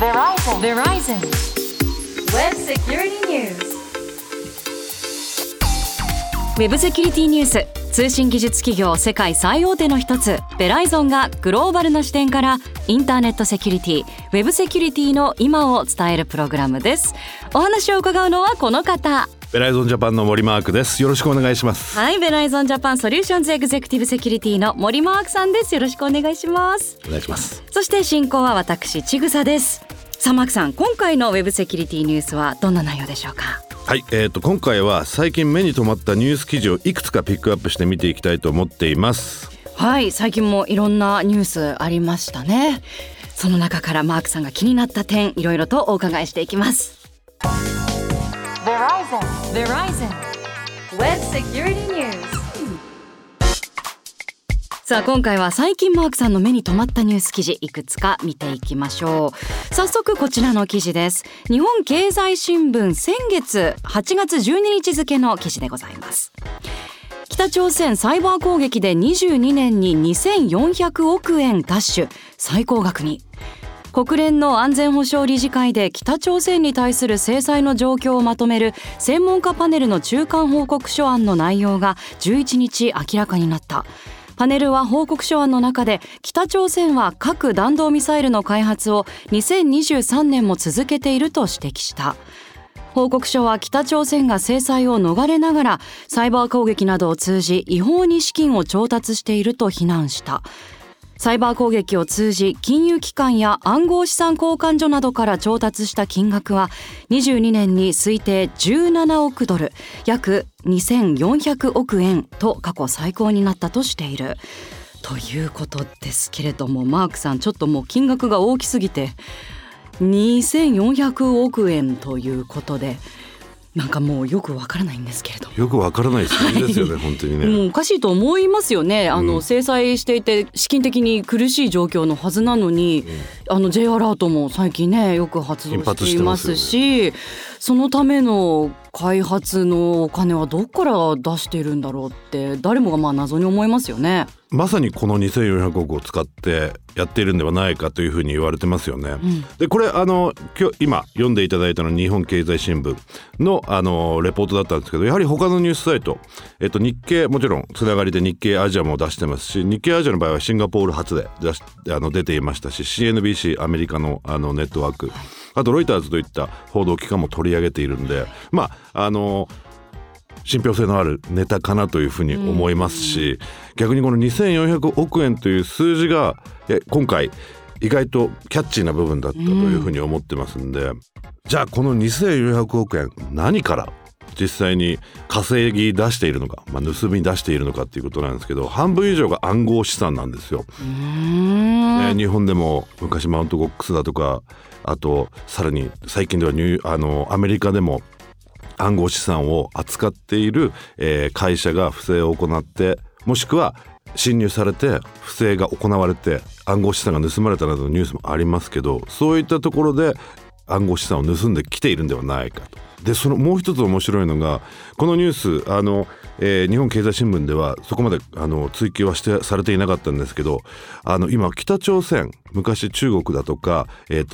Verizon Web Security News。 Web Security News 通信技術企業世界最大手の一つベライゾンがグローバルな視点からインターネットセキュリティ、ウェブセキュリティの今を伝えるプログラムです。お話を伺うのはこの方。ベライゾンジャパンの森マークです。よろしくお願いします。はい、ベライゾンジャパンソリューションズエグゼクティブセキュリティの森マークさんです。よろしくお願いします。お願いします。そして進行は私ちぐさです。さあマークさん、今回のウェブセキュリティニュースはどんな内容でしょうか？はい、今回は最近目に留まったニュース記事をいくつかピックアップして見ていきたいと思っています。はい、最近もいろんなニュースありましたね。その中からマークさんが気になった点、いろいろとお伺いしていきます。Verizon Web Security News。 さあ今回は最近マークさんの目に留まったニュース記事いくつか見ていきましょう。早速こちらの記事です。日本経済新聞先月8月12日付の記事でございます。北朝鮮サイバー攻撃で22年に2400億円奪取、最高額に。国連の安全保障理事会で北朝鮮に対する制裁の状況をまとめる専門家パネルの中間報告書案の内容が11日明らかになった。パネルは報告書案の中で、北朝鮮は核弾道ミサイルの開発を2023年も続けていると指摘した。報告書は北朝鮮が制裁を逃れながらサイバー攻撃などを通じ違法に資金を調達していると非難した。サイバー攻撃を通じ金融機関や暗号資産交換所などから調達した金額は22年に推定17億ドル、約2400億円と過去最高になったとしているということですけれども、マークさん、ちょっともう金額が大きすぎて2400億円ということで、なんかもうよくわからないんですけれども。よくわからない数字ですよね、はい、本当にね。もうおかしいと思いますよね。制裁していて資金的に苦しい状況のはずなのに、J アラートも最近ねよく発動していますし、そのための開発のお金はどこから出しているんだろうって誰もがまあ謎に思いますよね。まさにこの2400億を使ってやっているんではないかというふうに言われてますよね、うん、でこれ今読んでいただいたの日本経済新聞の、レポートだったんですけど、やはり他のニュースサイト、日経もちろんつながりで日経アジアも出してますし、日経アジアの場合はシンガポール発で出ていましたし、 CNBC アメリカの、ネットワーク、あとロイターズといった報道機関も取り上げているんで、まあ信憑性のあるネタかなというふうに思いますし、逆にこの2400億円という数字が今回意外とキャッチーな部分だったというふうに思ってますんで、じゃあこの2400億円何から実際に稼ぎ出しているのか、盗み出しているのかということなんですけど、半分以上が暗号資産なんですよ。日本でも昔マウントゴックスだとか、あとさらに最近ではアメリカでも暗号資産を扱っている、会社が不正を行って、もしくは侵入されて不正が行われて暗号資産が盗まれたなどのニュースもありますけど、そういったところで暗号資産を盗んできているんではないかと。でそのもう一つ面白いのが、このニュース日本経済新聞ではそこまで追及はされていなかったんですけど、今北朝鮮、昔中国だとか、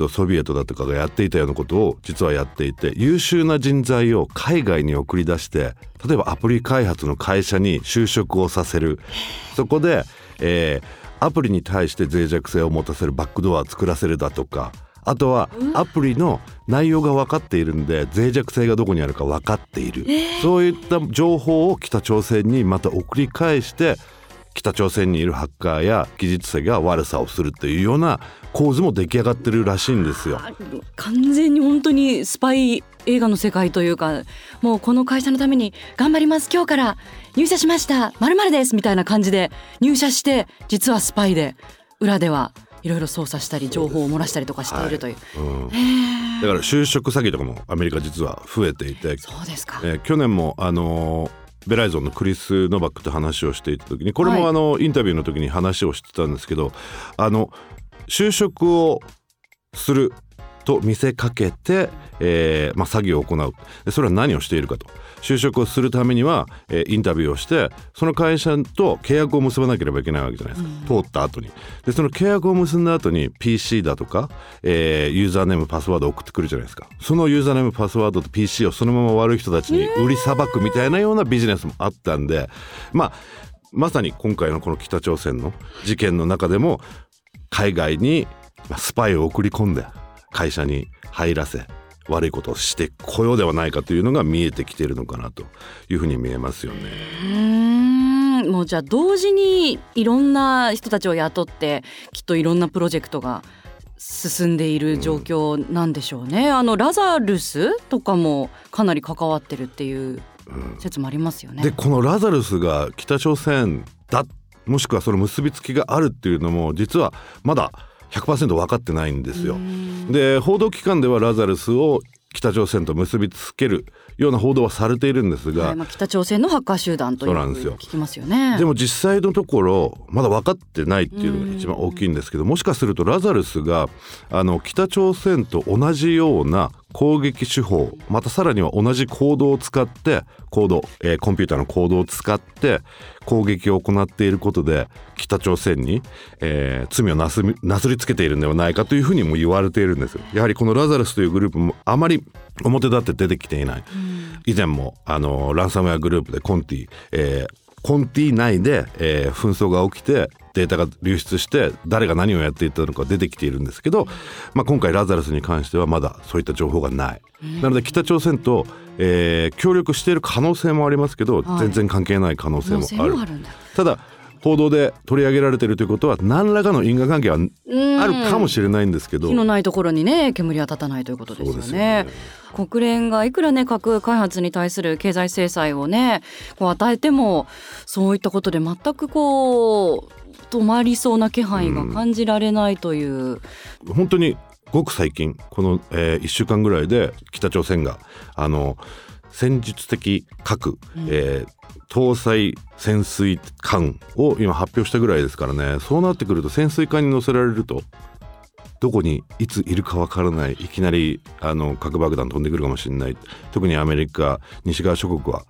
ソビエトだとかがやっていたようなことを実はやっていて、優秀な人材を海外に送り出して、例えばアプリ開発の会社に就職をさせる、そこで、アプリに対して脆弱性を持たせるバックドアを作らせるだとか、あとはアプリの内容が分かっているんで脆弱性がどこにあるか分かっている、そういった情報を北朝鮮にまた送り返して、北朝鮮にいるハッカーや技術者が悪さをするというような構図も出来上がってるらしいんですよ。完全に本当にスパイ映画の世界というか、もうこの会社のために頑張ります、今日から入社しました、〇〇ですみたいな感じで入社して、実はスパイで裏ではいろいろ操作したり情報を漏らしたりとかしているという、はい、だから就職詐欺とかもアメリカ実は増えていて、そうですか、去年もベライゾンのクリス・ノバックと話をしていた時に、これもインタビューの時に話をしてたんですけど、就職をすると見せかけて、詐欺を行う。でそれは何をしているかと、就職をするためには、インタビューをしてその会社と契約を結ばなければいけないわけじゃないですか、通った後に。でその契約を結んだ後に PC だとか、ユーザーネームパスワードを送ってくるじゃないですか。そのユーザーネームパスワードと PC をそのまま悪い人たちに売りさばくみたいなようなビジネスもあったんで、まさに今回のこの北朝鮮の事件の中でも海外にスパイを送り込んで会社に入らせ悪いことをしてこようではないかというのが見えてきているのかなというふうに見えますよね。もうじゃあ同時にいろんな人たちを雇ってきっといろんなプロジェクトが進んでいる状況なんでしょうね。ラザルスとかもかなり関わってるっていう説もありますよね。でこのラザルスが北朝鮮だ、もしくはその結びつきがあるっていうのも実はまだ 100% 分かってないんですよ。で報道機関ではラザルスを北朝鮮と結びつけるような報道はされているんですが、北朝鮮のハッカー集団というのを聞きますよね。でも実際のところまだ分かってないっていうのが一番大きいんですけど、もしかするとラザルスが北朝鮮と同じような攻撃手法、またさらには同じ行動を使ってコンピューターのコードを使って攻撃を行っていることで北朝鮮に、罪をなすりつけているのではないかというふうにも言われているんですよ。やはりこのラザルスというグループもあまり表立って出てきていない。以前もランサムウェアグループでコンティ内で、紛争が起きてデータが流出して誰が何をやっていたのか出てきているんですけど、今回ラザルスに関してはまだそういった情報がない。なので北朝鮮と、協力している可能性もありますけど、全然関係ない可能性もある。ただ報道で取り上げられているということは何らかの因果関係はあるかもしれないんですけど、火のないところにね煙は立たないということですよね。そうですよね。国連がいくらね核開発に対する経済制裁をね与えても、そういったことで全く止まりそうな気配が感じられないという、本当にごく最近この、1週間ぐらいで北朝鮮が戦術的核、搭載潜水艦を今発表したぐらいですからね。そうなってくると潜水艦に乗せられるとどこにいついるかわからない、いきなり核爆弾飛んでくるかもしれない。特にアメリカ西側諸国は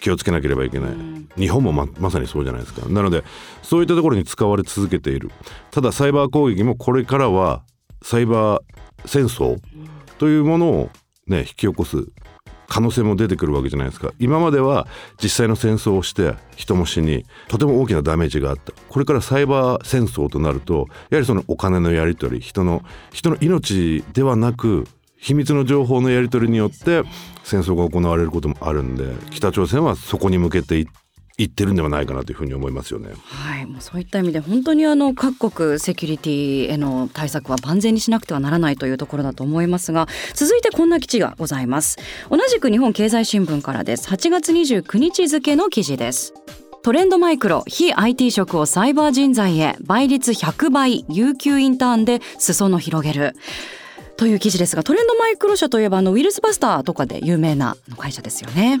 気をつけなければいけない。日本も まさにそうじゃないですか。なのでそういったところに使われ続けている。ただサイバー攻撃もこれからはサイバー戦争というものを、引き起こす可能性も出てくるわけじゃないですか。今までは実際の戦争をして人も死にとても大きなダメージがあった。これからサイバー戦争となるとやはりそのお金のやり取り、人の命ではなく秘密の情報のやり取りによって戦争が行われることもあるんで、北朝鮮はそこに向けて行ってるんではないかなというふうに思いますよね。はい、もうそういった意味で本当に各国セキュリティへの対策は万全にしなくてはならないというところだと思いますが、続いてこんな記事がございます。同じく日本経済新聞からです。8月29日付の記事です。トレンドマイクロ、非 IT 職をサイバー人材へ、倍率100倍有給インターンで裾野広げるという記事ですが、トレンドマイクロ社といえばウイルスバスターとかで有名な会社ですよね。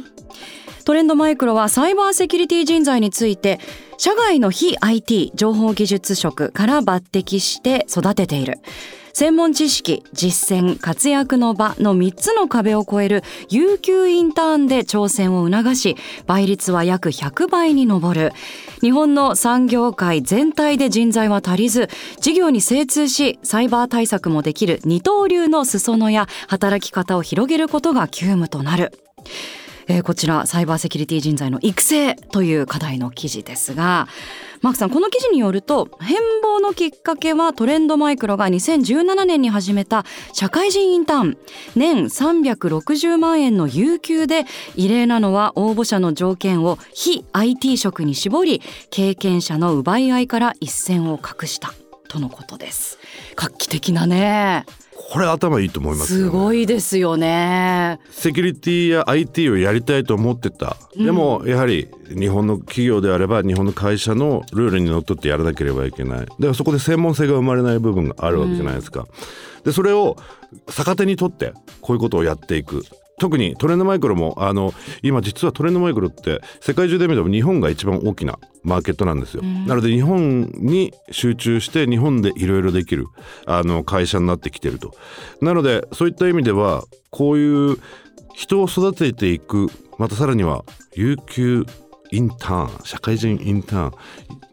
トレンドマイクロはサイバーセキュリティ人材について社外の非 IT 情報技術職から抜擢して育てている。専門知識、実践、活躍の場の3つの壁を越える有給インターンで挑戦を促し、倍率は約100倍に上る。日本の産業界全体で人材は足りず、事業に精通しサイバー対策もできる二刀流の裾野や働き方を広げることが急務となる。こちらサイバーセキュリティ人材の育成という課題の記事ですが、マークさん、この記事によると変貌のきっかけはトレンドマイクロが2017年に始めた社会人インターン、年360万円の有給で、異例なのは応募者の条件を非 IT 職に絞り経験者の奪い合いから一線を画したとのことです。画期的なね、これ頭いいと思いますよね。すごいですよね。セキュリティや IT をやりたいと思ってた、でもやはり日本の企業であれば日本の会社のルールにのっとってやらなければいけない。でそこで専門性が生まれない部分があるわけじゃないですか。でそれを逆手にとってこういうことをやっていく。特にトレンドマイクロも今実はトレンドマイクロって世界中で見ても日本が一番大きなマーケットなんですよ。なので日本に集中して日本でいろいろできる会社になってきてると。なのでそういった意味ではこういう人を育てていく、またさらには有給インターン、社会人インターン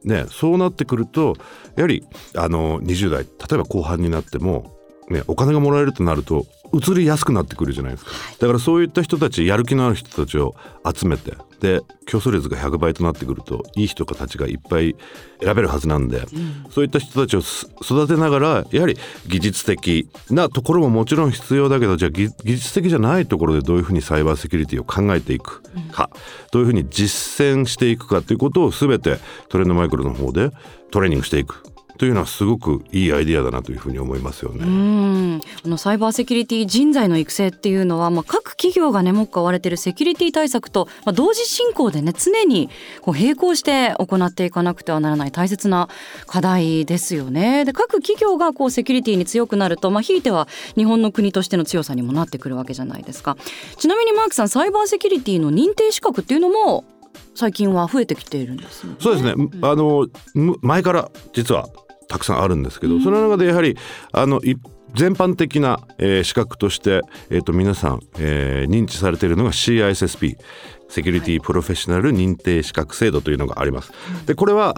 ね、そうなってくるとやはり20代例えば後半になってもね、お金がもらえるとなると移りやすくなってくるじゃないですか。だからそういった人たち、やる気のある人たちを集めて、で競争率が100倍となってくるといい人たちがいっぱい選べるはずなんで、そういった人たちを育てながらやはり技術的なところももちろん必要だけど、じゃあ技術的じゃないところでどういうふうにサイバーセキュリティを考えていくか、どういうふうに実践していくかということを全てトレンドマイクロの方でトレーニングしていくというのはすごくいいアイディアだなというふうに思いますよね。サイバーセキュリティ人材の育成っていうのは、各企業がね目下追われているセキュリティ対策と、同時進行でね常に並行して行っていかなくてはならない大切な課題ですよね。で各企業がセキュリティに強くなると、ひいては日本の国としての強さにもなってくるわけじゃないですか。ちなみにマークさん、サイバーセキュリティの認定資格っていうのも最近は増えてきているんですよね。そうですね、前から実はたくさんあるんですけど、その中でやはり全般的な、資格として、皆さん、認知されているのが CISSP セキュリティプロフェッショナル認定資格制度というのがあります、はい、でこれは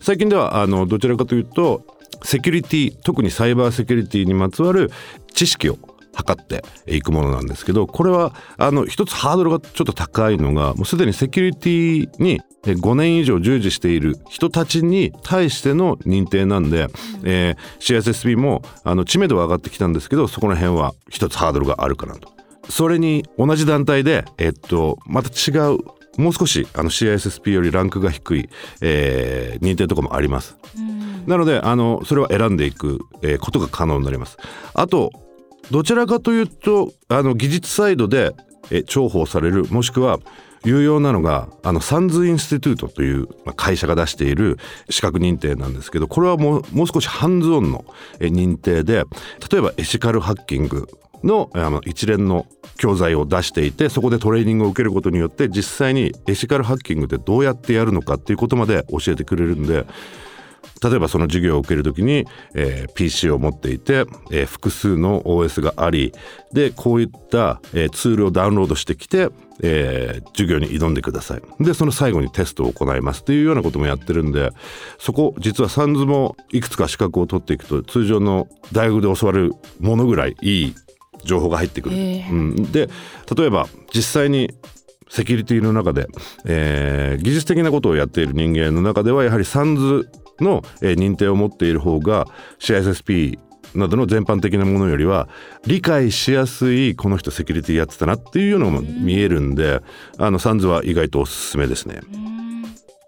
最近ではどちらかというとセキュリティ、特にサイバーセキュリティにまつわる知識を測っていくものなんですけど、これは一つハードルがちょっと高いのが、もうすでにセキュリティに5年以上従事している人たちに対しての認定なんで、CISSP も知名度は上がってきたんですけど、そこら辺は一つハードルがあるかなと。それに同じ団体で、また違うもう少しCISSP よりランクが低い、認定とかもあります。なのでそれは選んでいくことが可能になります。あとどちらかというと技術サイドで重宝される、もしくは有用なのがサンズインスティテュートという会社が出している資格認定なんですけど、これはもう少しハンズオンの認定で、例えばエシカルハッキングの一連の教材を出していて、そこでトレーニングを受けることによって実際にエシカルハッキングってどうやってやるのかっていうことまで教えてくれるんで、例えばその授業を受けるときに、PC を持っていて、複数の OS がありで、こういった、ツールをダウンロードしてきて、授業に挑んでください、でその最後にテストを行いますというようなこともやってるんで、そこ実はサンズもいくつか資格を取っていくと通常の大学で教わるものぐらいいい情報が入ってくる、で例えば実際にセキュリティの中で、技術的なことをやっている人間の中ではやはりサンズの認定を持っている方が CISSP などの全般的なものよりは理解しやすい、この人セキュリティやってたなっていうのも見えるんで、サンズは意外とおすすめですね。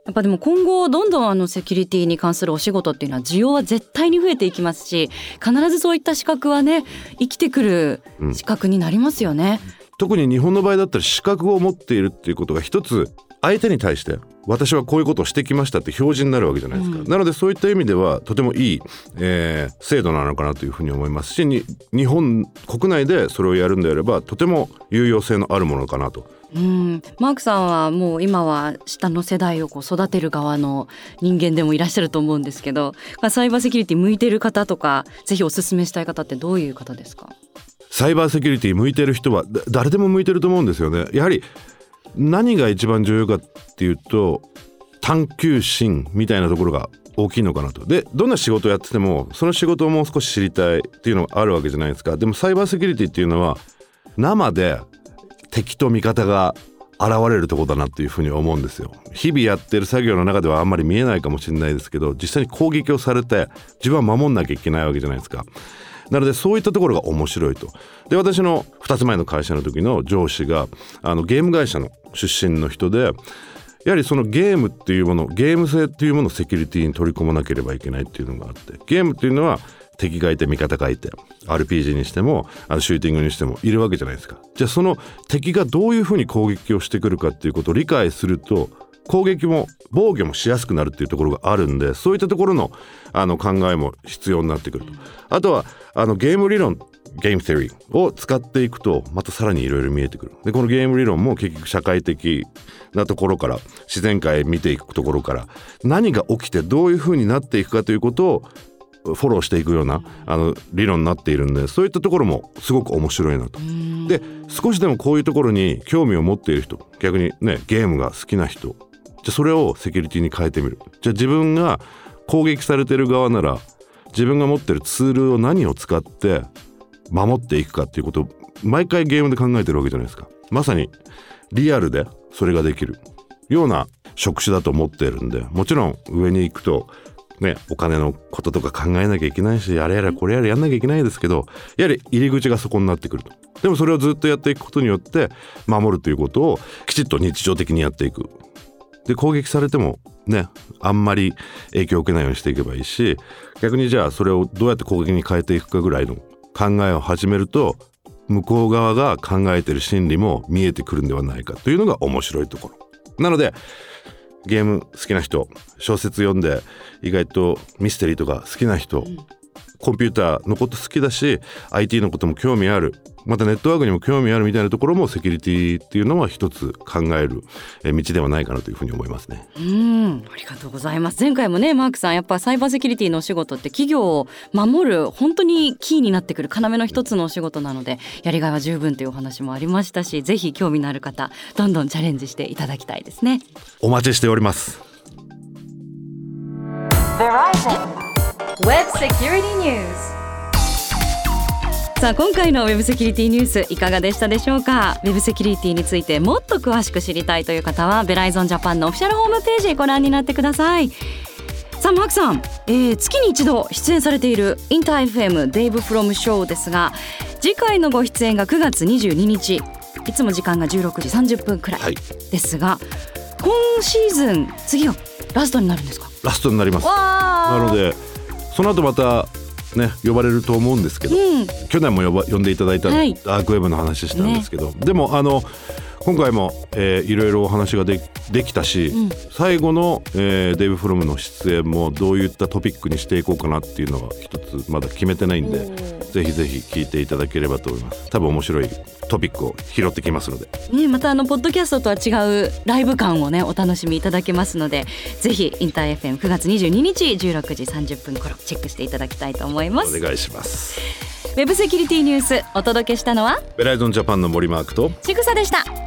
やっぱでも今後どんどんセキュリティに関するお仕事っていうのは需要は絶対に増えていきますし、必ずそういった資格はね生きてくる資格になりますよね、特に日本の場合だったら資格を持っているっていうことが一つ相手に対して私はこういうことをしてきましたって表示になるわけじゃないですか、なのでそういった意味ではとてもいい、制度なのかなというふうに思いますし、日本国内でそれをやるんであればとても有用性のあるものかなと。マークさんはもう今は下の世代を育てる側の人間でもいらっしゃると思うんですけど、サイバーセキュリティ向いてる方とかぜひおすすめしたい方ってどういう方ですか？サイバーセキュリティ向いてる人は誰でも向いてると思うんですよね。やはり何が一番重要かっていうと探求心みたいなところが大きいのかなと。でどんな仕事をやっててもその仕事をもう少し知りたいっていうのがあるわけじゃないですか。でもサイバーセキュリティっていうのは生で敵と味方が現れるところだなっていうふうに思うんですよ。日々やってる作業の中ではあんまり見えないかもしれないですけど、実際に攻撃をされて自分は守んなきゃいけないわけじゃないですか。なのでそういったところが面白いと。で私の2つ前の会社の時の上司がゲーム会社の出身の人で、やはりそのゲームっていうもの、ゲーム性っていうものをセキュリティに取り込まなければいけないっていうのがあって、ゲームっていうのは敵がいて味方がいて RPG にしてもシューティングにしてもいるわけじゃないですか。じゃあその敵がどういうふうに攻撃をしてくるかっていうことを理解すると攻撃も防御もしやすくなるっていうところがあるんで、そういったところの考えも必要になってくると。あとはゲーム理論ゲームセオリーを使っていくとまたさらにいろいろ見えてくる。でこのゲーム理論も結局社会的なところから自然界見ていくところから何が起きてどういう風になっていくかということをフォローしていくような理論になっているんで、そういったところもすごく面白いなと。で少しでもこういうところに興味を持っている人、逆にねゲームが好きな人、じゃあそれをセキュリティに変えてみる。じゃあ自分が攻撃されてる側なら自分が持ってるツールを何を使って守っていくかっていうことを毎回ゲームで考えてるわけじゃないですか。まさにリアルでそれができるような職種だと思っているんで、もちろん上に行くとね、お金のこととか考えなきゃいけないし、あれやらこれやらやんなきゃいけないですけど、やはり入り口がそこになってくると。でもそれをずっとやっていくことによって守るということをきちっと日常的にやっていく。で攻撃されてもねあんまり影響を受けないようにしていけばいいし、逆にじゃあそれをどうやって攻撃に変えていくかぐらいの考えを始めると向こう側が考えてる心理も見えてくるんではないかというのが面白いところなので、ゲーム好きな人、小説読んで意外とミステリーとか好きな人、コンピューターのこと好きだし IT のことも興味ある、またネットワークにも興味あるみたいなところもセキュリティっていうのは一つ考える道ではないかなというふうに思いますね。ありがとうございます。前回もねマークさんやっぱサイバーセキュリティのお仕事って企業を守る本当にキーになってくる要の一つのお仕事なので、やりがいは十分というお話もありましたし、ぜひ興味のある方どんどんチャレンジしていただきたいですね。お待ちしております。Web Security News。さあ今回のウェブセキュリティニュースいかがでしたでしょうか。ウェブセキュリティについてもっと詳しく知りたいという方はベライゾンジャパンのオフィシャルホームページご覧になってください。さあマークさん、月に一度出演されているインター FM デイブフロムショーですが、次回のご出演が9月22日いつも時間が16時30分くらいですが、今シーズン次はラストになるんですか。ラストになります。なのでその後またね、呼ばれると思うんですけど、去年も呼んでいただいた、はい、ダークウェブの話したんですけど、ね、でも今回も、いろいろお話が できたし、最後の、デイブフロムの出演もどういったトピックにしていこうかなっていうのは一つまだ決めてないんで、ぜひぜひ聞いていただければと思います。多分面白いトピックを拾ってきますので、ね、またポッドキャストとは違うライブ感をねお楽しみいただけますので、ぜひインター FM9 月22日16時30分頃チェックしていただきたいと思います。お願いします。ウェブセキュリティニュースお届けしたのはベライゾンジャパンの森マークとちぐさでした。